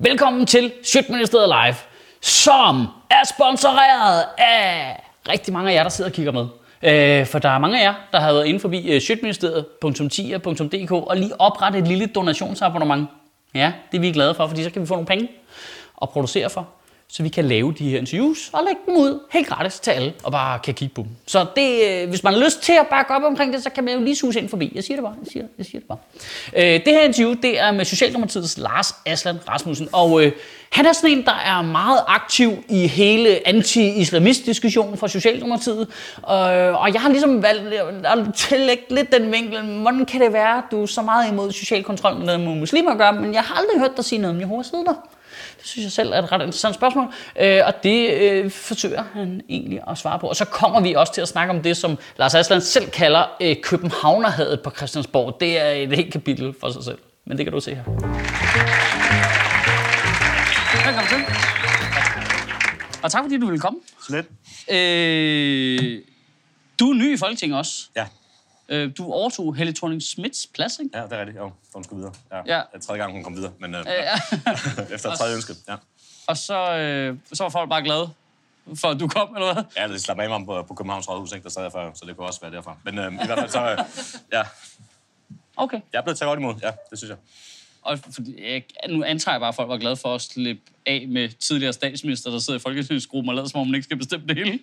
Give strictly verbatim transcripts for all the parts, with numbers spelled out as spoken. Velkommen til Sjøtministeriet Live, som er sponsoreret af rigtig mange af jer, der sidder og kigger med. Øh, for der er mange af jer, der har været inde forbi sjøtministeriet punktum ti punktum d k og lige oprettet et lille donationsabonnement. Ja, det er vi glade for, fordi så kan vi få nogle penge og producere for, så vi kan lave de her interviews og lægge dem ud helt gratis til alle, og bare kan kigge på dem. Så det, hvis man har lyst til at bakke op omkring det, så kan man jo lige suse ind forbi. Jeg siger det bare, jeg siger, jeg siger det bare. Øh, det her interview, det er med Socialdemokratiets Lars Aslan Rasmussen, og øh, han er sådan en, der er meget aktiv i hele anti-islamist-diskussionen fra Socialdemokratiet, øh, og jeg har ligesom valgt at tillægge lidt den vinkel, hvordan kan det være, du er så meget imod social kontrol med noget med muslimer at gøre, men jeg har aldrig hørt dig sige noget om Jehovas Vidner. Det synes jeg selv er et ret interessant spørgsmål, øh, og det øh, forsøger han egentlig at svare på. Og så kommer vi også til at snakke om det, som Lars Aslan selv kalder øh, københavnerhadet på Christiansborg. Det er et helt kapitel for sig selv, men det kan du se her. Velkommen til. Og tak fordi du ville komme. Slet. Øh, du er ny i Folketinget også. Ja. Du overtog Helle Thorning-Schmidts plads, ikke? Ja, det er rigtigt. Jo, hun skulle videre. Ja, ja. Det er tredje gang, hun kom videre, men øh, ja. Efter tredje ønske, ja. Og så, øh, så var folk bare glade for, at du kom, eller hvad? Ja, det slap af mig på, på Københavns Rådhus, ikke? Der sad jeg før, så det kunne også være derfra. Men øh, i hvert fald så, øh, ja. Okay. Jeg er blevet taget godt imod, ja, det synes jeg. Og jeg, nu antager jeg bare, at folk var glade for at slippe af med tidligere statsminister, der sidder i folketingsgruppen og lader, som om man ikke skal bestemme det hele. en,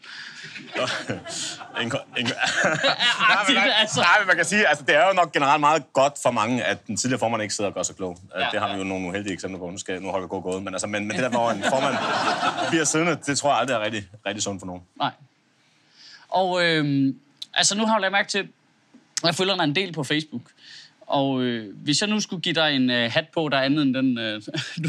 en, Aktivt, altså. Nej, men man kan sige, altså det er jo nok generelt meget godt for mange, at den tidligere formand ikke sidder og gør sig klog. Ja, det har vi ja. jo nogle uheldige eksempler på. Nu skal nu holde gå gået, men altså, men, men det der, hvor en formand bliver siddende, det tror jeg aldrig er rigtig, rigtig sundt for nogen. Nej. Og øh, altså nu har jeg lagt mærke til, at jeg følger en del på Facebook. Og øh, hvis jeg nu skulle give dig en øh, hat på, der er andet end den, øh,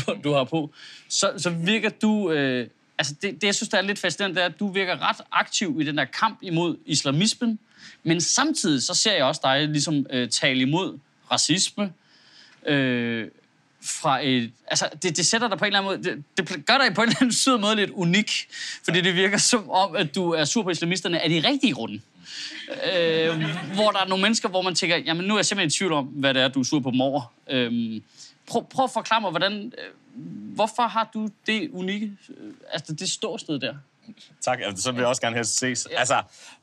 du, du har på, så, så virker du... Øh, altså, det, det, jeg synes, der er lidt fascinerende, det er, at du virker ret aktiv i den der kamp imod islamismen. Men samtidig, så ser jeg også dig ligesom øh, tale imod racisme. Øh, fra et... Altså, det, det sætter dig på en eller anden måde... Det, det gør dig på en eller anden syd måde lidt unik. Fordi det virker som om, at du er sur på islamisterne af de rigtige grunde. Øh, hvor der er nogle mennesker, hvor man tænker, jamen nu er jeg simpelthen i tvivl om, hvad det er, du er sur på dem over. Øh, prøv, prøv at forklare mig, hvordan, øh, hvorfor har du det unikke, øh, altså det ståsted der? Tak, altså, så vil jeg også gerne helst ses. Ja. Altså,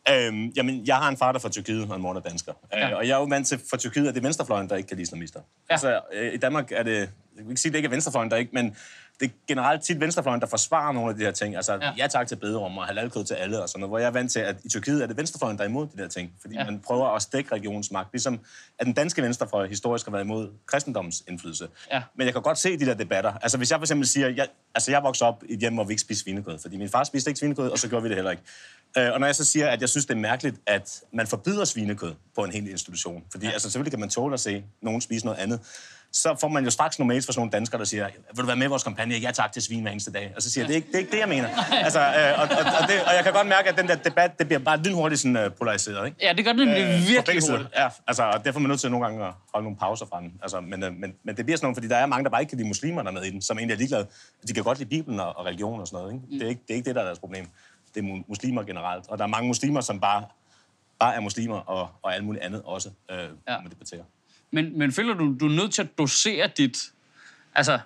øh, jamen, jeg har en far, der er fra Tyrkiet, og en mor, der er dansker. Ja. Øh, og jeg er jo vant til, fra Tyrkiet, at det er venstrefløjen, der ikke kan lide islamister. Ja. Altså, øh, i Danmark er det, jeg vil ikke sige, at det ikke er venstrefløjen, der ikke, men det er generelt tit venstrefløjen, der forsvarer nogle af de her ting. Altså, ja, ja tak til bederum og halalkød til alle og sådan noget. Hvor jeg er vant til, at i Tyrkiet er det venstrefløjen, der er imod de der ting. Fordi ja. man prøver at stække regionens magt. Ligesom at den danske venstrefløj historisk har været imod kristendommens indflydelse. Ja. Men jeg kan godt se de der debatter. Altså hvis jeg for eksempel siger, jeg, altså jeg voksede op i et hjem, hvor vi ikke spiste svinekød. Fordi min far spiste ikke svinekød, og så gjorde vi det heller ikke. Og når jeg så siger, at jeg synes, det er mærkeligt, at man forbyder svinekød på en hel institution. Fordi ja. altså, selvfølgelig kan man tåle at se nogen spise noget andet. Så får man jo straks nogle mails fra sådan nogle danskere, der siger, vil du være med i vores kampagne? Ja tak til svin hver eneste dag. Og så siger jeg, det er ikke det, er ikke det jeg mener. Altså, øh, og, og, og, det, og jeg kan godt mærke, at den der debat, det bliver bare lynhurtigt sådan, øh, polariseret, ikke? Ja, det gør det øh, virkelig hurtigt. Ja, altså, og derfor er man nødt til nogle gange at holde nogle pauser fra den. Altså, men, øh, men, men det bliver sådan nogle, fordi der er mange, der bare ikke kan lide muslimer, der er med i den, som egentlig er ligeglade. De kan godt lide Bibelen og, og religion og sådan noget, ikke? Mm. Det er ikke? Det er ikke det, der er deres problem. Det er muslimer generelt. Og der er mange muslimer, som bare, bare er muslimer og, og alt muligt andet også, øh, ja. man debatterer. Men, men føler du, du er nødt til at dosere dit... Altså,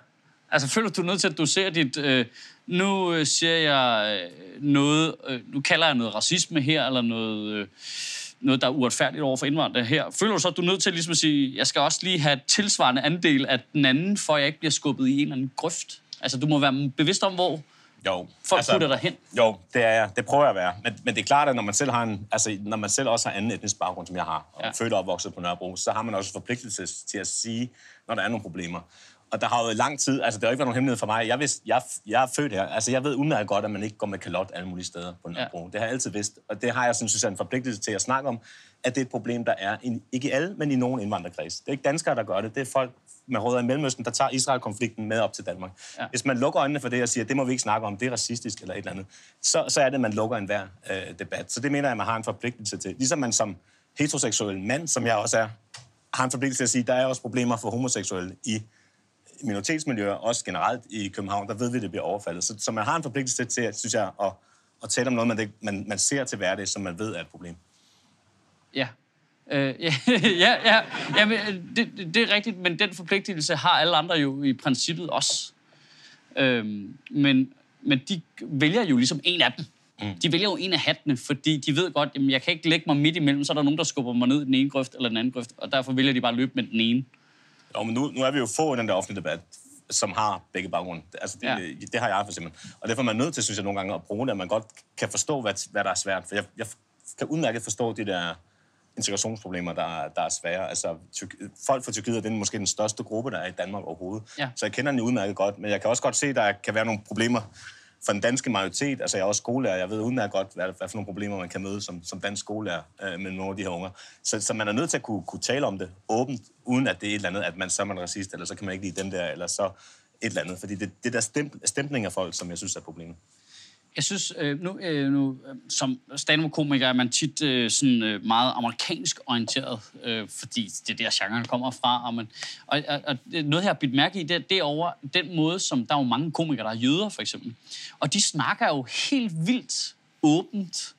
altså føler du, du er nødt til at dosere dit... Øh, nu øh, siger jeg øh, noget... Øh, nu kalder jeg noget racisme her, eller noget, øh, noget der er uretfærdigt over for indvandrere her. Føler du så, at du er nødt til ligesom at sige, jeg skal også lige have tilsvarende andel af den anden, for jeg ikke bliver skubbet i en eller anden grøft? Altså, du må være bevidst om, hvor... Jo, folk altså, putter dig hen. Jo, det er jeg. Det prøver jeg at være. Men, men det er klart, at når man selv har en, altså når man selv også har anden etnisk baggrund, som jeg har, og ja. født og opvokset på Nørrebro, så har man også forpligtelse til at sige, når der er nogle problemer. Og der har jo lang tid, altså det har ikke været nogen hemmelighed for mig. Jeg vidste, jeg, jeg er født her. Altså jeg ved udmærket godt, at man ikke går med kalot alle mulige steder på Nørrebro. Ja. Det har jeg altid vidst, og det har jeg synes jeg en forpligtelse til at snakke om, at det er et problem, der er i, ikke i alle, men i nogen indvandrerkreds. Det er ikke danskere, der gør det. Det er folk med rødder i Mellemøsten, der tager Israel-konflikten med op til Danmark. Ja. Hvis man lukker øjnene for det og siger, det må vi ikke snakke om, det er racistisk eller et eller andet, så, så er det, man lukker enhver øh, debat. Så det mener jeg, man har en forpligtelse til. Ligesom man som heteroseksuel mand, som jeg også er, har en forpligtelse til at sige, der er også problemer for homoseksuelle i minoritetsmiljøer, også generelt i København, der ved vi, at det bliver overfaldet. Så, så man har en forpligtelse til, synes jeg, at, at tale om noget, man, man, man ser til hverdag, som man ved er et problem. Ja. Øh, ja, ja, ja. Jamen, det, det er rigtigt, men den forpligtelse har alle andre jo i princippet også. Øhm, men, men de vælger jo ligesom en af dem. Mm. De vælger jo en af hattene, fordi de ved godt, at jeg kan ikke lægge mig midt imellem, så er der nogen, der skubber mig ned i den ene grøft eller den anden grøft, og derfor vælger de bare løbe med den ene. Jo, men nu, nu er vi jo få i den der offentlige debat, som har begge baggrunde. Altså, det, ja. det, det har jeg for simpelthen. Og derfor er man nødt til, synes jeg, nogle gange at bruge det, at man godt kan forstå, hvad, hvad der er svært. For jeg, jeg kan udmærket forstå de der integrationsproblemer, der, der er svære. Altså, folk fra Tyrkiet er måske den største gruppe, der er i Danmark overhovedet. Ja. Så jeg kender den udmærket godt, men jeg kan også godt se, at der kan være nogle problemer for den danske majoritet. Altså, jeg er også skolelærer, jeg ved udmærket godt, hvad, hvad for nogle problemer man kan møde som, som dansk skolelærer øh, med nogle af de her unger. Så, så man er nødt til at kunne, kunne tale om det åbent, uden at det er et eller andet, at man så er man racist, eller så kan man ikke lide den der, eller så et eller andet. Fordi det, det der stem, stemning af folk, som jeg synes er problemet. Jeg synes, nu, nu som stand-up-komiker er man tit sådan meget amerikansk orienteret, fordi det er der, genren kommer fra. Og, man, og, og, og noget, jeg har bidt mærke i, det er derovre den måde, som der er jo mange komikere, der er jøder, for eksempel. Og de snakker jo helt vildt åbent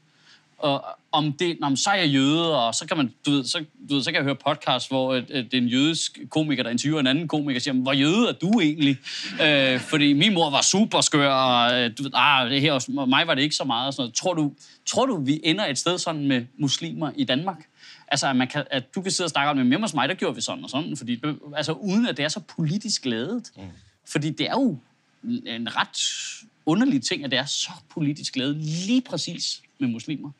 og, om det. Nå, men så er jeg jøde, og så kan, man, du ved, så, du ved, så kan jeg høre podcast, hvor at, at det er en jødisk komiker, der interviewer en anden komiker og siger, hvor jøde er du egentlig? Øh, fordi min mor var superskør, og du ved, ah, det her, og mig var det ikke så meget. Og sådan noget. Tror, du, tror du, vi ender et sted sådan med muslimer i Danmark? Altså, at, man kan, at du kan sidde og snakke om, men hjemme hos mig, der gjorde vi sådan og sådan, fordi, altså, uden at det er så politisk ladet. Mm. Fordi det er jo en ret underlig ting, at det er så politisk ladet lige præcis med muslimer.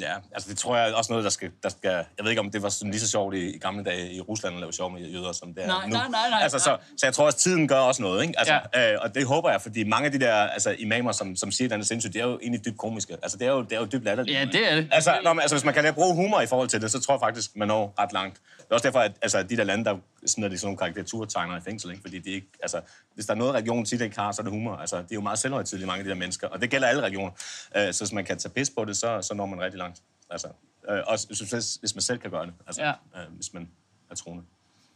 Ja, altså det tror jeg også noget, der skal... Der skal jeg ved ikke, om det var sådan lige så sjovt i, i gamle dage i Rusland at lave sjov med jøder, som det er nej, nu. Nej, nej, nej. Altså, så, så jeg tror også, tiden gør også noget, ikke? Altså, ja. øh, og det håber jeg, fordi mange af de der altså, imamer, som, som siger et andet sindssygt, de er jo egentlig dybt komiske. Altså, det er jo, det er jo dybt latterligt. Ja, det er det. Altså, når man, altså, hvis man kan lade bruge humor i forhold til det, så tror jeg faktisk, man når ret langt. Det er også derfor, at altså, de der lande, der smider de sådan nogle karikaturtegnere i fængsel, ikke? Fordi de ikke... Altså, hvis der er noget, regionen tit ikke har, så er det humor. Altså, det er jo meget selvhøjtidelige, mange af de der mennesker. Og det gælder alle regioner. Øh, så hvis man kan tage pis på det, så, så når man rigtig langt. Altså, øh, også hvis man selv kan gøre det, altså, ja. øh, hvis man er troende.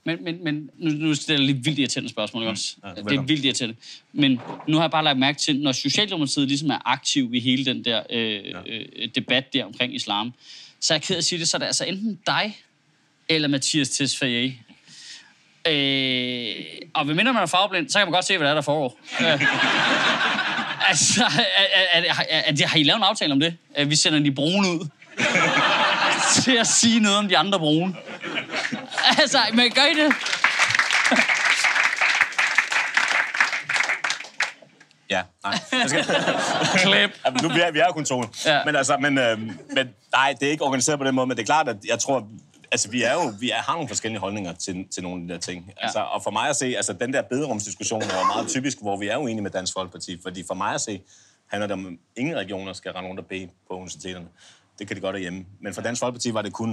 Men, men, men nu, nu stiller jeg lidt vildt irriterende spørgsmål, også? Mm. Ja, det er vildt irriterende. Men nu har jeg bare lagt mærke til, når Socialdemokratiet ligesom er aktiv i hele den der øh, ja. øh, debat der omkring islam, så er jeg ked af at sige det, så er det altså enten dig eller Mathias Tesfaye. Øh, og ved mindre man er farveblind, så kan man godt se, hvad der er, der foregår. Altså, er, er, er, er, har I lavet en aftale om det? At vi sender de brune ud til at sige noget om de andre brune. Altså, men gør I det? Ja, nej. Skal... Klip. Jamen, nu, vi er, vi er jo kun to. Ja. Men altså, men, øh, men nej, det er ikke organiseret på den måde, men det er klart, at jeg tror... Altså, vi er jo, vi er, har nogle forskellige holdninger til, til nogle af de der ting. Altså, ja. Og for mig at se, altså, den der bederumsdiskussion er meget typisk, hvor vi er jo enige med Dansk Folkeparti. Fordi for mig at se, handler det om, at ingen regioner skal rende rundt og bede på universiteterne. Det kan de godt derhjemme. Men for Dansk Folkeparti var det kun,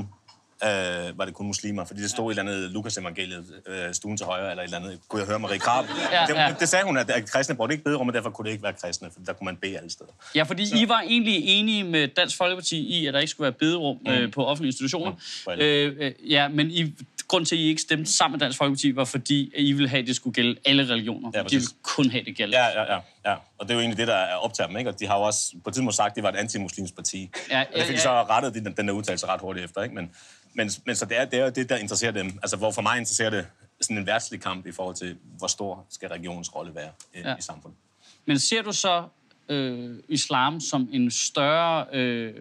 øh, var det kun muslimer, fordi det stod ja. et eller andet Lukas-evangeliet, øh, stuen til højre, eller et eller andet. Kunne jeg høre Marie Krab? Ja, det, ja. det sagde hun, at, at kristne brugte ikke bederum, og derfor kunne det ikke være kristne, for der kunne man bede alle steder. Ja, fordi så. I var egentlig enige med Dansk Folkeparti i, at der ikke skulle være bederum mm. øh, på offentlige institutioner. Mm. Øh, øh, ja, men i, grund til, at I ikke stemte sammen med Dansk Folkeparti, var fordi, at I ville have, at det skulle gælde alle religioner. Ja, de ville kun have det gælde. Ja, ja, ja. Ja, og det er jo egentlig det, der er optaget dem, ikke? Og de har jo også på et tidspunkt sagt, at de var et antimuslimsk parti. Ja, ja, ja. Det fik de så rettet den, den der udtalelse ret hurtigt efter, ikke? Men, men, men så det er, det er jo det, der interesserer dem. Altså, hvor for mig interesserer det sådan en værtslig kamp i forhold til, hvor stor skal regionens rolle være øh, ja. i samfundet. Men ser du så øh, islam som en større... Øh,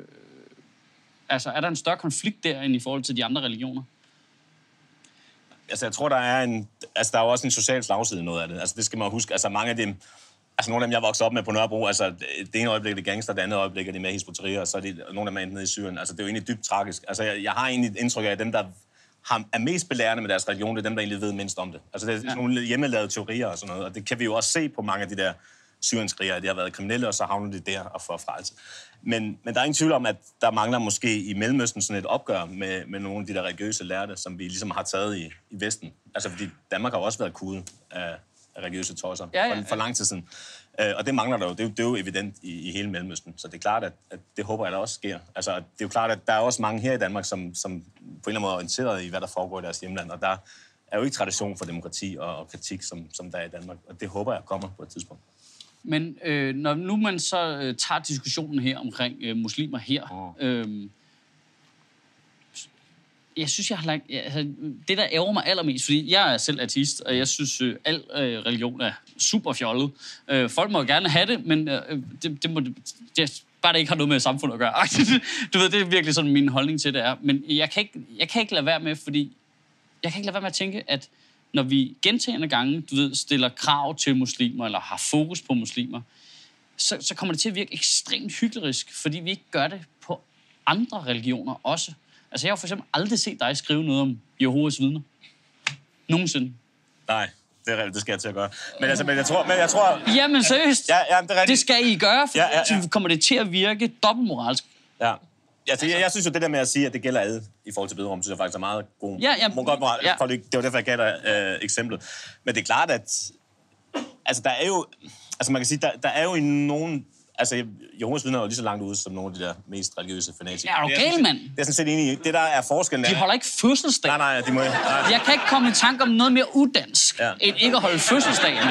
altså, er der en større konflikt der, end i forhold til de andre religioner? Altså, jeg tror, der er en... Altså, der er jo også en social slagside noget af det. Altså, det skal man huske. Altså, mange af dem... Altså, nogle af dem, jeg voksede op med på Nørrebro, altså, det ene øjeblik er det gangster, det andet øjeblik er det med hisboterier, og så er det nogle af dem er nede i Syrien. Altså, det er jo egentlig dybt tragisk. Altså, jeg, jeg har egentlig indtryk af, at dem, der har, er mest belærende med deres religion, det er dem, der egentlig ved mindst om det. Altså, det er sådan nogle hjemmelavede teorier og sådan noget, og det kan vi jo også se på mange af de der syrienskrigere. De har været kriminelle, og så havner de der og får frelse. Men, men der er ingen tvivl om, at der mangler måske i Mellemøsten sådan et opgør med, med nogle af de der religiøse lærte, som vi ligesom har taget i, i Vesten. Altså, fordi Danmark har også været kude af religiøse tosser ja, ja, ja. for, for lang tid siden. Øh, og det mangler der jo. Det er jo, det er jo evident i, i hele Mellemøsten. Så det er klart, at, at det håber jeg, der også sker. Altså, det er jo klart, at der er også mange her i Danmark, som, som på en eller anden måde er orienteret i, hvad der foregår i deres hjemland. Og der er jo ikke tradition for demokrati og, og kritik, som, som der er i Danmark. Og det håber jeg kommer på et tidspunkt. Men øh, når nu man så øh, tager diskussionen her omkring øh, muslimer her... Oh. Øh, jeg synes, jeg har lagt... Altså, det, der ærger mig allermest, fordi jeg er selv artist, og jeg synes, øh, al øh, religion er super fjollet. Øh, folk må gerne have det, men øh, det, det må... Det, bare det ikke har noget med samfundet at gøre. Du ved, det er virkelig sådan, min holdning til det er. Men jeg kan ikke, jeg kan ikke lade være med, fordi... Jeg kan ikke lade være med at tænke, at når vi gentagne gange, du ved, stiller krav til muslimer, eller har fokus på muslimer, så, så kommer det til at virke ekstremt hyklerisk, fordi vi ikke gør det på andre religioner også. Altså, jeg har for eksempel aldrig set dig skrive noget om Jehovas Vidner. Nogensinde. Nej, det, er, det skal jeg til at gøre. Men altså, men jeg tror... Men jeg tror jamen, seriøst. Ja, ja, det, er det skal I gøre, for ja, ja, ja. Så kommer det til at virke dobbeltmoralsk. Ja. Altså, jeg, jeg synes jo, det der med at sige, at det gælder alle i forhold til bederum, synes jeg faktisk er meget god. Ja, ja, godt, ja. For, det var derfor, jeg gav dig øh, eksemplet. Men det er klart, at... Altså, der er jo... Altså, man kan sige, der, der er jo i nogen... Altså, Jehovas Vidner er jo lige så langt ude som nogle af de der mest religiøse fanatikere. Ja, er du gal, mand? Det er sådan set enig i. Det, der er forskellen... De holder ikke fødselsdag. Nej, nej, de må ikke. Jeg kan ikke komme i tanke om noget mere udansk, ja. End ikke at holde fødselsdag. Ja.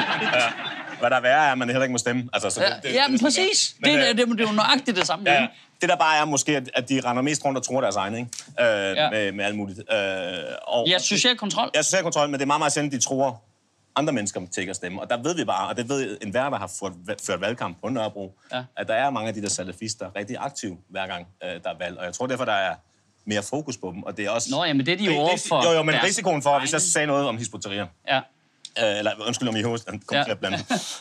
Hvad der værre er, at man heller ikke må stemme. Altså, så ja, det, det, ja, men præcis. Det, men, det, det, det er jo nøjagtigt det samme. Ja. Det der bare er måske, at de render mest rundt og tror deres egne, ikke? Øh, ja. med, med alt muligt. Øh, og, ja, social kontrol. Ja, social kontrol, men det er meget, meget sjældent, de tror andre mennesker til at stemme. Og der ved vi bare, og det ved enhver, der har ført, ført valgkamp på Nørrebro, ja. At der er mange af de der salafister, der er rigtig aktive hver gang, øh, der er valg. Og jeg tror derfor, der er mere fokus på dem. Og det er også... Nå, ja, men det er de jo overfor. Jo, jo, men risikoen for, hvis jeg sagde noget om Hizb ut-Tahrir. Ja. Eller undskyld om Jehovas, ja.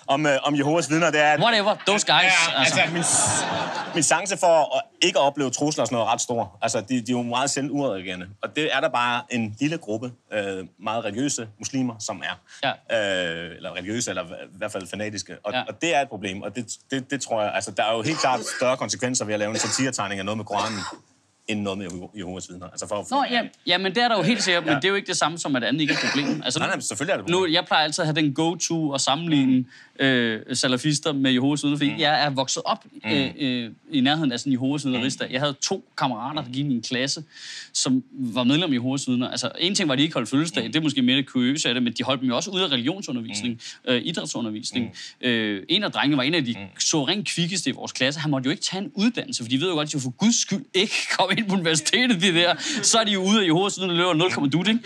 om, øh, om Jehovas Vidner, det er... At, whatever, those guys. Ja, altså, min, min chance for at ikke at opleve trusler og sådan noget er ret stor. Altså, de, de er jo meget selv udadreagerende. Og det er der bare en lille gruppe, øh, meget religiøse muslimer, som er. Ja. Øh, eller religiøse, eller i hvert fald fanatiske. Og, ja. Og det er et problem, og det, det, det tror jeg... Altså, der er jo helt klart større konsekvenser ved at lave en satiretegning af noget med Koranen. End noget med Jehovas Vidner. Altså for at... Nå, ja, ja, men det er der jo helt sikkert, men ja. Det er jo ikke det samme som, at andet ikke er et problem. Altså, nej, nej, selvfølgelig er det problem. Nu, jeg plejer altid at have den go-to og sammenligne øh, salafister med Jehovas Vidner, fordi mm. jeg er vokset op øh, øh, i nærheden af sådan Jehovas Vidnerista. Mm. Jeg havde to kammerater, der gik i min klasse, som var medlem af Jehovas Vidner. Altså, en ting var, at de ikke holdt fødselsdag, mm. det er måske mere det kuriøse af det, men de holdt dem jo også ude af religionsundervisning, mm. øh, idrætsundervisning. Mm. Øh, en af drengene var en af de mm. så rent kvikkeste i vores klasse. Han måtte jo ikke tage en uddannelse, for de ved jo godt, at de for guds skyld ikke kom ind på universitetet, de der, så er de jo ude af Jehovas Vidner, løber nul komma nul, ikke?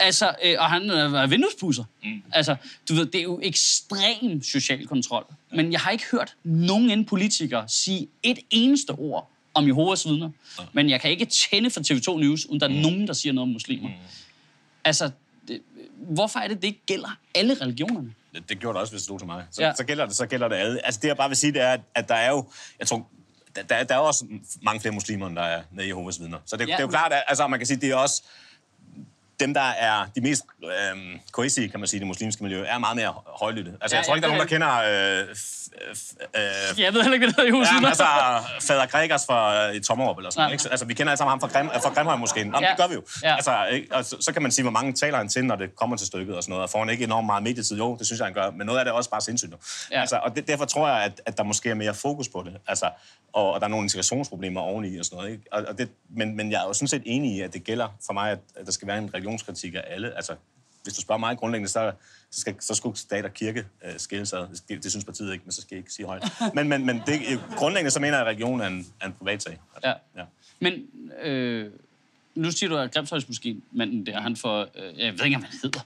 Altså, øh, og han er vinduespudser. Mm. Altså, du ved, det er jo ekstrem social kontrol. Men jeg har ikke hørt nogen inden politikere sige et eneste ord om Jehovas Vidner. Mm. Men jeg kan ikke tænde for T V to News, uden der er mm. nogen, der siger noget om muslimer. Mm. Altså, det, hvorfor er det, det ikke gælder alle religionerne? Det, det gjorde det også, hvis det stod til mig. Så, ja. Så gælder det, så gælder det alle. Altså, det jeg bare vil sige, det er, at der er jo, jeg tror, Der, der er også mange flere muslimer, end der er nede i Jehovas Vidner. Så det, ja. Det er jo klart, at altså, man kan sige, det er også dem, der er de mest øh, koisige, kan man sige, det muslimske miljø, er meget mere højlytte. Altså, ja, jeg tror ikke, der er nogen, der kender... Øh, øh, jeg ved heller ikke, hvad det hedder i Jehovas Vidner. Ja, altså, fader Gregers fra i Tommerup eller sådan noget, ikke? Altså, vi kender alle sammen ham fra, Grim, fra Grimhøj måske. Jamen, ja. Det gør vi jo. Ja. Altså, ikke? Og så, så kan man sige, hvor mange taler han til, når det kommer til stykket og sådan noget. Og får han ikke enormt meget medietid? Jo, det synes jeg, han gør. Men noget af det er også bare sindssygt. Ja. Altså, og det, derfor tror jeg, at, at der måske er mere fokus på det. Altså, og, og der er nogle integrationsproblemer oveni og sådan noget, ikke? Og, og det, men, men jeg er jo sådan set enig i, at det gælder for mig, at, at der skal være en religionskritik af alle. Altså, hvis du spørger mig grundlæggende, så, så, skal, så skulle stat og kirke øh, skilles ad. Det, det synes partiet ikke, men så skal jeg ikke sige højt. Men, men, men det, grundlæggende, så mener jeg, at religion er en, er en privatsag. Altså, ja. Ja. Men øh, nu siger du, at Grimshøjsmoskeen, manden der, han får... Øh, jeg ved ikke engang, hvad han hedder.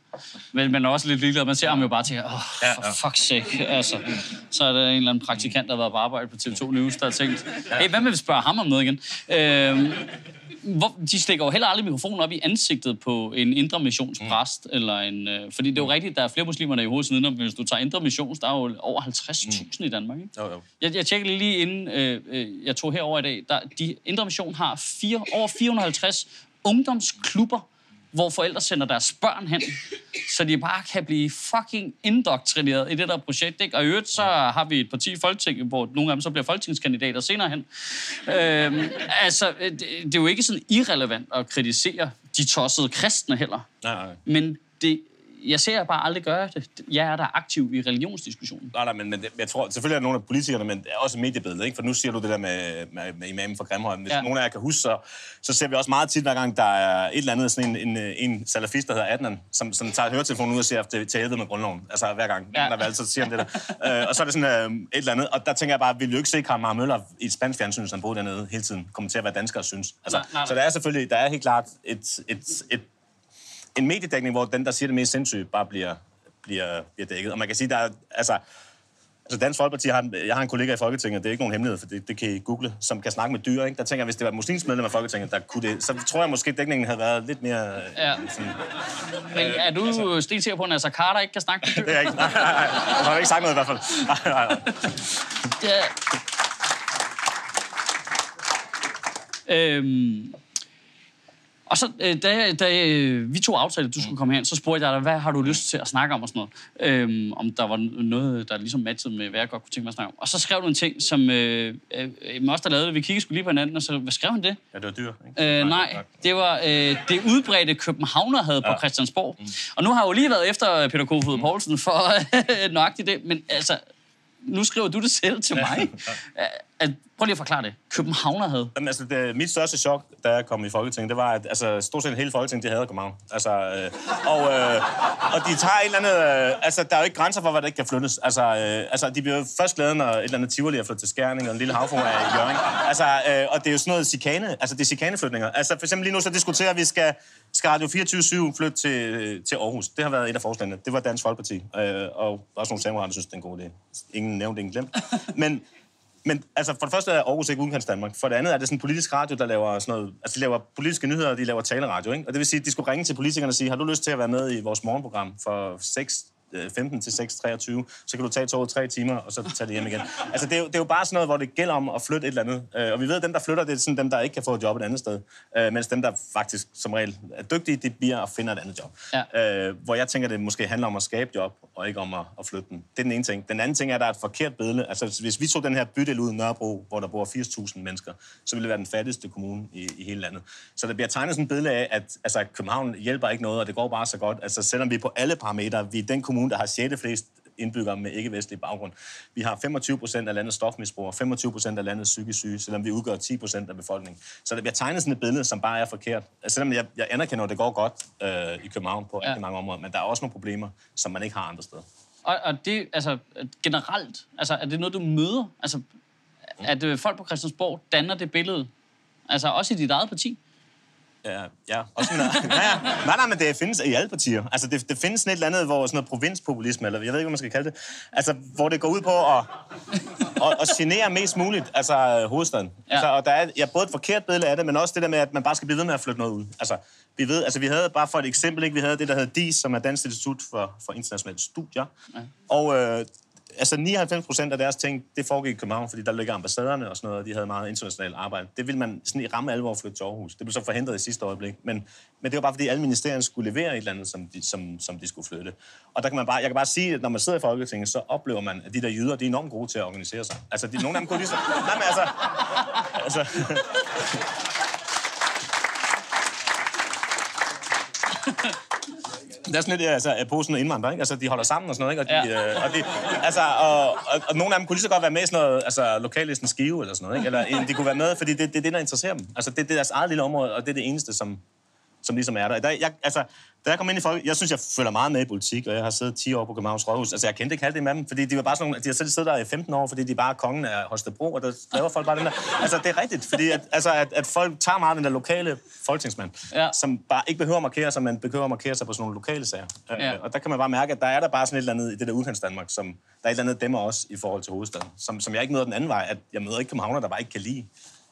Men man er også lidt ligeglad. Man ser ham jo bare til, åh, oh, for fuck's sake. Altså, så er der en eller anden praktikant, der har været på arbejde på T V to News, der har tænkt, hey, hvad med vi spørger ham om noget igen? Øh, Hvor, de stikker jo heller aldrig mikrofonen op i ansigtet på en indre missionspræst, mm. eller en... Øh, fordi det er jo rigtigt, der er flere muslimer, der i hovedet siden, hvis du tager indre missions, der er jo over halvtreds tusind mm. i Danmark, ikke? Jo, jo. Jeg, jeg tjekkede lige inden øh, øh, jeg tog herover i dag, der, de indre mission har fire, over fire hundrede og halvtreds ungdomsklubber, hvor forældre sender deres børn hen, så de bare kan blive fucking indoktrineret i det der projekt, ikke? Og i øvrigt, så har vi et parti i Folketinget, hvor nogle af dem så bliver folketingskandidater senere hen. Øhm, altså, det, det er jo ikke sådan irrelevant at kritisere de tossede kristne heller. Nej, nej. Men det, jeg ser bare aldrig gøre det. Jeg er der aktiv i religionsdiskussionen. Nej, nej, men, men jeg tror selvfølgelig er der nogle af politikerne, men også mediebilledet, ikke? For nu siger du det der med, med, med imamen fra Grimhøj. Hvis ja. Nogen af jer kan huske, så, så ser vi også meget tit, hver gang der er et eller andet sådan en, en, en salafist, der hedder Adnan, som, som tager høretelefonen ud og siger, til helvede med grundloven. Altså hver gang, ja. Der valgt, så siger han det der. øh, og så er det sådan øh, et eller andet, og der tænker jeg bare, vil du ikke se Karim Müller i et spansk fjernsyn, som boede dernede hele tiden, kommentere, hvad danskere synes. Altså, nej, nej, nej. Så der er selvfølgelig, der er helt klart et, et, et, et en mediedækning, hvor den, der siger det mest sindssyge, bare bliver, bliver, bliver dækket. Og man kan sige, der er, altså, altså Dansk Folkeparti, har, jeg har en kollega i Folketinget, og det er ikke nogen hemmelighed, for det, det kan I google, som kan snakke med dyr, ikke? Der tænker jeg, hvis det var et muslimsk medlem af Folketinget, der kunne det, så tror jeg måske, dækningen havde været lidt mere... Ja. Sådan, men øh, er du altså, stiltiger på, at Nasser Carter ikke kan snakke med dyr? Det er ikke. Nej, nej, nej. Jeg har ikke sagt noget i hvert fald. Nej, nej, nej. Ja. Øhm... Og så, da, da vi tog aftale, at du skulle komme hen, så spurgte jeg dig, hvad har du lyst til at snakke om og sådan noget? Øhm, om der var noget, der ligesom matchede med, hvad jeg godt kunne tænke mig at snakke om. Og så skrev du en ting, som øh, øh, os, der lavede det. Vi kiggede sgu lige på hinanden, og så, hvad skrev han det? Ja, det var dyr, ikke? Øh, nej, det var øh, det udbredte københavner havde ja. På Christiansborg. Mm. Og nu har jeg jo lige været efter Peter Kofod Poulsen for nøjagtigt det, men altså... Nu skriver du det selv til mig. Ja, ja. Prøv lige at forklare det. Københavner havde. Jamen, altså, det, mit største chok, da jeg kom i Folketinget, det var, at altså, stort set hele Folketinget, de hader København. Altså, øh, og, øh, og de tager et eller andet... Øh, altså, der er jo ikke grænser for, hvad der ikke kan flyttes. Altså, øh, altså de bliver først glade, når et eller andet Tivoli er flyttet til Skærning, og en lille havfru er i Hjørring. Altså, øh, og det er jo sådan noget chikane. Altså, det er chikaneflytninger. Altså, for eksempel lige nu, så diskuterer vi, skal... Skal Radio fireogtyve syv flytte til, til Aarhus? Det har været et af forslagene. Det var Dansk Folkeparti. Øh, og også nogle samarbejdere, der synes, det er en god idé. Ingen nævnt, ingen glemt. Men, men altså, for det første er Aarhus ikke udkants Danmark. For det andet er det sådan en politisk radio, der laver sådan noget... Altså, de laver politiske nyheder, og de laver taleradio, ikke? Og det vil sige, at de skulle ringe til politikerne og sige, har du lyst til at være med i vores morgenprogram for seks femten til seks treogtyve, så kan du tage toget tre timer, og så tage det hjem igen. Altså, det er, jo, det er jo bare sådan noget, hvor det gælder om at flytte et eller andet. Og vi ved, at dem, der flytter, det er sådan dem, der ikke kan få et job et andet sted. Mens dem, der faktisk som regel er dygtige, det bliver at finde et andet job. Ja. Hvor jeg tænker, det måske handler om at skabe job, og ikke om at flytte dem. Det er den ene ting. Den anden ting er, at der er et forkert billede. Altså, hvis vi tog den her bydel ud i Nørrebro, hvor der bor firs tusind mennesker, så ville det være den fattigste kommune i, i hele landet. Så der bliver tegnet sådan et billede af, at altså, København hjælper ikke noget, og det går bare så godt. Altså, selvom vi på alle parametre, vi er den kommune, der har sjette flest indbyggere med ikke-vestlig baggrund. Vi har femogtyve procent af landets stofmisbrugere, femogtyve procent af landets psykisk syge, selvom vi udgør ti procent af befolkningen. Så der bliver tegnet sådan et billede, som bare er forkert. Altså, selvom jeg, jeg anerkender, at det går godt øh, i København på ja. Mange områder, men der er også nogle problemer, som man ikke har andre steder. Og, og det, altså generelt, altså er det noget, du møder? Altså, at øh, folk på Christiansborg danner det billede, altså også i dit eget parti? Ja, ja. Også sådan, ja, ja. Nej, nej, men det findes i alle partier. Altså, det, det findes sådan et eller andet, hvor sådan noget provinspopulisme, eller jeg ved ikke, hvad man skal kalde det, altså, hvor det går ud på at, at, at genere mest muligt, altså hovedstaden. Ja. Altså, og der er ja, både et forkert billede af det, men også det der med, at man bare skal blive ved med at flytte noget ud. Altså, vi ved, altså, vi havde bare for et eksempel, ikke? Vi havde det, der hedder D I S, som er Dansk Institut for, for Internationale Studier. Ja. Og... Øh, altså nioghalvfems procent af deres ting, det foregik i København, fordi der ligger ambassaderne og sådan noget, og de havde meget internationalt arbejde. Det ville man sådan i ramme alvor flytte til Aarhus. Det blev så forhindret i sidste øjeblik. Men, men det var bare, fordi alle ministerierne skulle levere et eller andet, som de, som, som de skulle flytte. Og der kan man bare, jeg kan bare sige, at når man sidder i Folketinget, så oplever man, at de der jyder, de er enormt gode til at organisere sig. Altså, de, nogle af dem kunne lige så... Nej, men altså... altså det er sådan lidt, altså, på sådan noget indvandrer, ikke? Altså, de holder sammen og sådan noget, ikke? Og, de, ja. øh, og, de, altså, og, og, og nogle af dem kunne lige så godt være med i sådan noget, altså, lokallisten Skive eller sådan noget, ikke? Eller de kunne være med, fordi det, det er det, der interesserer dem. Altså, det, det er deres eget lille område, og det er det eneste, som, som ligesom er der. der jeg, altså, da jeg kom ind i folk, jeg synes, jeg følger meget med i politik, og jeg har siddet ti år på Københavns Rådhus. Altså, jeg kendte ikke halvdelen af dem, fordi de var bare sådan nogle, de har siddet der i femten år, fordi de bare kongen af Holstebro, og der laver folk bare den der. Altså, det er rigtigt, fordi at, altså, at, at folk tager meget den der lokale folketingsmand, ja. Som bare ikke behøver at markere sig, men behøver at markere sig på sådan nogle lokale sager. Ja. Og der kan man bare mærke, at der er der bare sådan et eller andet i det der udkants Danmark, som der er et eller andet dem også i forhold til hovedstaden, som, som jeg ikke møder den anden vej, at jeg møder ikke københavner, der bare ikke kan lide et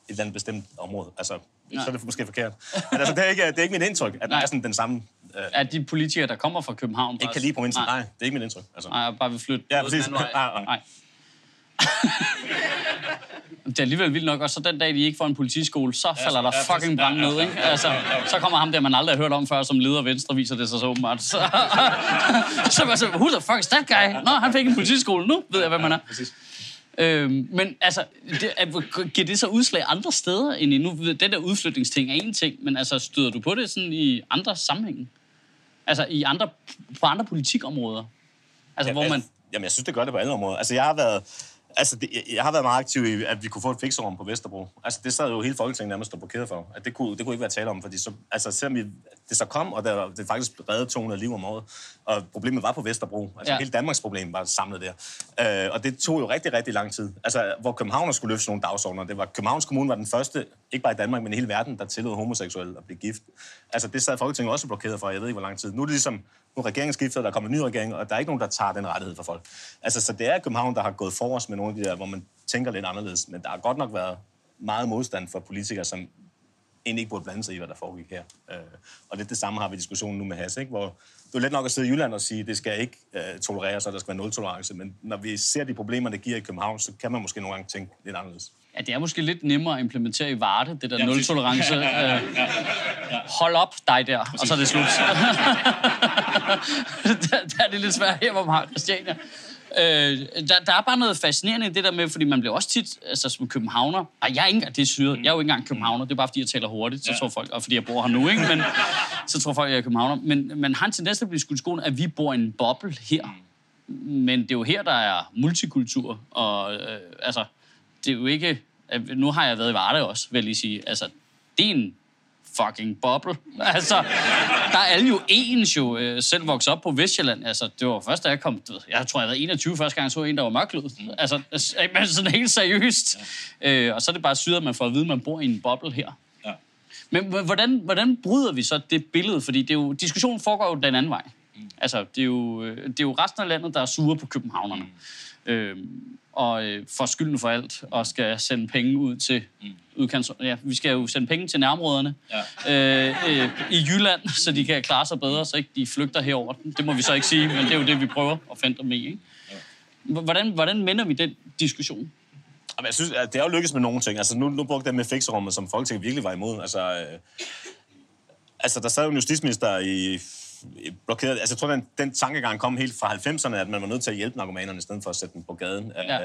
eller andet bestemt område. Altså, nej. Så er det måske forkert. Men altså, det, er ikke, det er ikke mit indtryk, at der er sådan den samme... Øh, at de politikere, der kommer fra København... Ikke kan lide provinsen. Nej. Nej, det er ikke mit indtryk. Altså. Nej, jeg bare vil flytte... Ja, præcis. Nej, nej. nej. Det er alligevel vildt nok, og så den dag, de ikke får en politiskole, så falder ja, så, der fucking brand ned, ikke? Altså, så kommer ham der, man aldrig har hørt om før, som leder Venstre, viser det sig så åbenbart. Så man så, who the fuck is that guy? Nå, han fik en politiskole, nu ved jeg, hvad man er. Øhm, men altså, det, at, giver det så udslag andre steder end i nu? Den der udflytningsting er en ting, men altså, støder du på det sådan i andre sammenhænge? Altså i andre, på andre politikområder? Altså jamen, hvor man... Jamen, jeg synes, det gør det på alle områder. Altså, jeg har været... Altså, det, jeg har været meget aktiv i, at vi kunne få et fikserum på Vesterbro. Altså, det sad jo hele Folketinget nærmest blokeret for. At det, kunne, det kunne ikke være tale om, fordi så, altså, selvom vi, det så kom, og der, det faktisk reddede to hundrede liv om året, og problemet var på Vesterbro. Altså, ja. Hele Danmarks problem var samlet der. Øh, og det tog jo rigtig, rigtig lang tid. Altså, hvor københavner skulle løfte nogle dagsordner. Det var, Københavns Kommune var den første, ikke bare i Danmark, men i hele verden, der tillod homoseksuelle at blive gift. Altså, det sad Folketinget også blokeret for, jeg ved ikke, hvor lang tid. Nu er det ligesom... Nu er regeringen skiftet, og der kommer en ny regering, og der er ikke nogen, der tager den rettighed fra folk. Altså, så det er København, der har gået forrest med nogle af de der, hvor man tænker lidt anderledes. Men der har godt nok været meget modstand for politikere, som egentlig ikke burde blande sig i, hvad der foregik her. Øh, og lidt det samme har vi diskussionen nu med Has, ikke? Hvor det er let nok at sidde i Jylland og sige, at det skal ikke øh, tolereres, og der skal være nul-tolerance. Men når vi ser de problemer, det giver i København, så kan man måske nogle gange tænke lidt anderledes. Ja, det er måske lidt nemmere at implementere i Varde, det der ja, nul-tolerance. Øh, ja, ja, ja. Hold op dig der, præcis. Og så er det slut. der, der er det lidt svært her, hvor man har Christiania. Øh, der, der er bare noget fascinerende i det der med, fordi man bliver også tit altså, som københavner. Ej, jeg er ikke engang, det er syret. Jeg er jo ikke engang københavner. Det er bare, fordi jeg taler hurtigt, så ja. Tror folk, og fordi jeg bor her nu, ikke? Men så tror folk, at jeg er københavner. Men man har en tendens til at blive skudt i skoen, at vi bor i en boble her. Men det er jo her, der er multikultur, og øh, altså... Det er jo ikke... Nu har jeg været i Varde også, vil jeg lige sige. Altså, det er en fucking boble. Altså, der er alle jo ens jo øh, selv vokset op på Vestjylland. Altså, det var først, da jeg kom... Jeg tror, jeg var enogtyve første gang, så en, der var mørklød. Altså, men sådan helt seriøst. Ja. Øh, og så er det bare syret, at man får at vide, at man bor i en boble her. Ja. Men hvordan, hvordan bryder vi så det billede? Fordi det er jo, diskussionen foregår jo den anden vej. Mm. Altså, det er, jo, det er jo resten af landet, der er sure på københavnerne. Mm. Øh, og øh, får skylden for alt, og skal sende penge ud til mm. udkants... Ja, vi skal jo sende penge til nærområderne ja. øh, øh, i Jylland, så de kan klare sig bedre, så ikke de flygter herover. Det må vi så ikke sige, men det er jo det, vi prøver at finde dem i. Ikke? Hvordan, hvordan minder vi den diskussion? Jamen, jeg synes, det er jo lykkes med nogle ting. Altså, nu, nu brugte jeg med fikserummet, som Folketinget virkelig var imod. Altså, øh, altså der sad jo en justitsminister i... blokeret. Altså, jeg tror, den, den tankegang kom helt fra halvfemserne, at man var nødt til at hjælpe narkomanerne, i stedet for at sætte dem på gaden. Ja.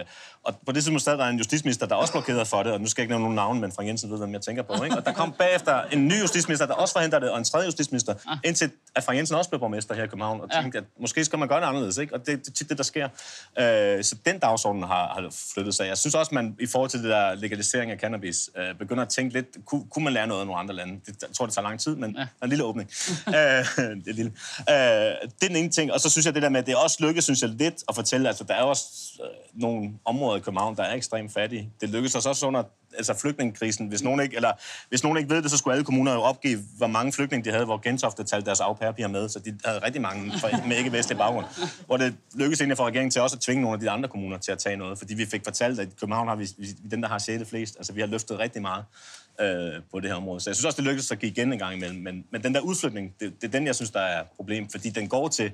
Og på det tidspunkt der er en justitsminister, der også blokerede for det, og nu skal jeg ikke nævne nogen navn, men Frank Jensen ved, hvem jeg tænker på. Ikke? Og der kom bagefter en ny justitsminister, der også forhindrede det, og en tredje justitsminister, ah. indtil at Frank Jensen også blev borgmester her i København, og tænkte, ja. At måske skal man gøre det anderledes, ikke? Og det er tit det, der sker. Øh, så den dagsorden har, har flyttet sig. Jeg synes også, man i forhold til det der legalisering af cannabis, øh, begynder at tænke lidt, kunne, kunne man lære noget af nogle andre lande? Det, jeg tror, det tager lang tid, men ja. Der er en lille åbning. øh, Øh, det er den ene ting, og så synes jeg det der med, at det også lykkes, synes jeg lidt at fortælle, altså der er også øh, nogle områder i København, der er ekstremt fattige. Det lykkes os også under altså flygtningekrisen. Hvis nogen ikke, eller hvis nogen ikke ved det, så skulle alle kommuner jo opgive, hvor mange flygtninge de havde, hvor Gentofte talte deres au pair-piger med, så de havde rigtig mange med ikke-vestlig baggrund. Hvor det lykkedes egentlig for regeringen til også at tvinge nogle af de andre kommuner til at tage noget, fordi vi fik fortalt, at i København har vi, vi den, der har sjette flest. Altså vi har løftet rigtig meget øh, på det her område. Så jeg synes også, det lykkedes at give igen en gang imellem. Men, men den der udflytning, det, det er den, jeg synes, der er et problem, fordi den går til...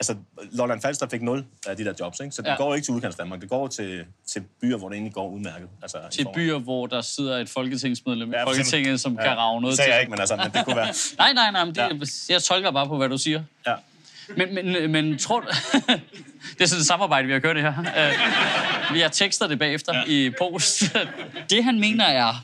Altså, Lolland-Falster fik nul af de der jobs, ikke? Så det ja. Går ikke til udkants Danmark. Det går til, til byer, hvor det egentlig går udmærket. Altså, til byer, hvor der sidder et folketingsmedlem i ja, Folketinget, som ja. Kan rave noget til. Det sagde jeg ikke, men altså, men det kunne være... nej, nej, nej, men det, ja. Jeg tolker bare på, hvad du siger. Ja. Men, men, men tror du... det er sådan et samarbejde, vi har kørt det her. Jeg tekster det bagefter ja. I post. det, han mener, er...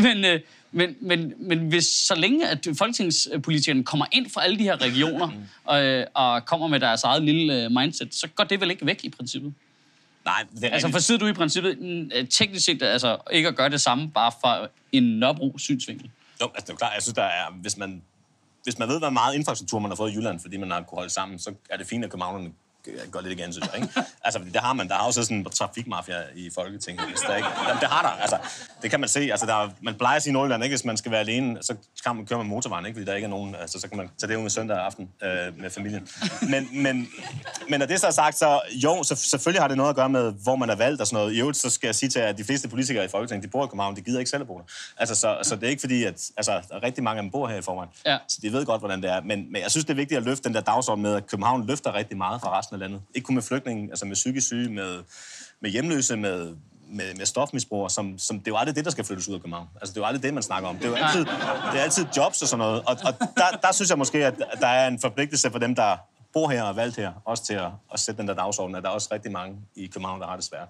men... Men, men, men hvis så længe, at folketingspolitikerne kommer ind fra alle de her regioner og, og kommer med deres eget lille mindset, så går det vel ikke væk i princippet? Nej. Det er altså for sidder du i princippet teknisk set altså, ikke at gøre det samme, bare fra en Nørrebro synsvinkel? Jo, altså det er jo klart. Jeg synes, der er, hvis, man, hvis man ved, hvor meget infrastruktur man har fået i Jylland, fordi man har kunnet holde sammen, så er det fint, at københavnerne gør lidt igen, synes jeg, ikke? Altså, det har man. Der er jo sådan en trafikmafia i Folketinget, hvis der ikke... Jamen, det har der, altså. Det kan man se. Altså, der er, man plejer at sige i Nordjylland, ikke? Hvis man skal være alene, så kan man køre med motorvejen, ikke? Fordi der ikke er nogen... Altså, så kan man tage det ud med søndag aften øh, med familien. Men, men, men når det så er sagt, så jo, så, selvfølgelig har det noget at gøre med, hvor man er valgt og sådan noget. I øvrigt, så skal jeg sige til jer, at de fleste politikere i Folketinget, de bor i København, de gider ikke selv at bo der. Altså, så, så det er ikke fordi, at... Altså, rigtig mange af dem bor her i forvejen. Ja. Så de ved godt, hvordan det er. Men, men jeg synes, det er vigtigt at løfte den der dagsorden med, at København løfter rigtig meget fra resten. Ikke kun med flygtninge, altså med psykisk syge, med, med hjemløse, med, med, med stofmisbrugere, som, som det er jo aldrig det, der skal flyttes ud af København. Altså det er jo aldrig det, man snakker om. Det er jo altid, det er altid jobs og sådan noget. Og, og der, der synes jeg måske, at der er en forpligtelse for dem, der bor her og er valgt her, også til at, at sætte den der dagsorden, at der er også rigtig mange i København, der har det svært,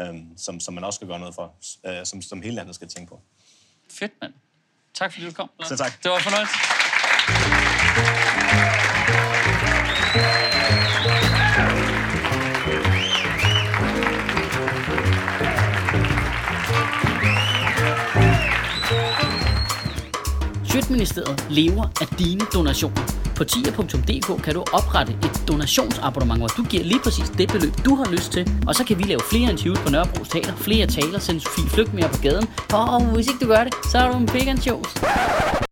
øhm, som, som man også skal gøre noget for, øh, som, som hele landet skal tænke på. Fedt, mand. Tak fordi du kom. Så tak. Det var en fornøjelse. Sjøtministeriet lever af dine donationer. På tia punktum d k kan du oprette et donationsabonnement, hvor du giver lige præcis det beløb, du har lyst til. Og så kan vi lave flere interviews på Nørrebro Teater, flere taler, sende Sofie Flygt mere på gaden. Og hvis ikke du gør det, så er du en pegan shows.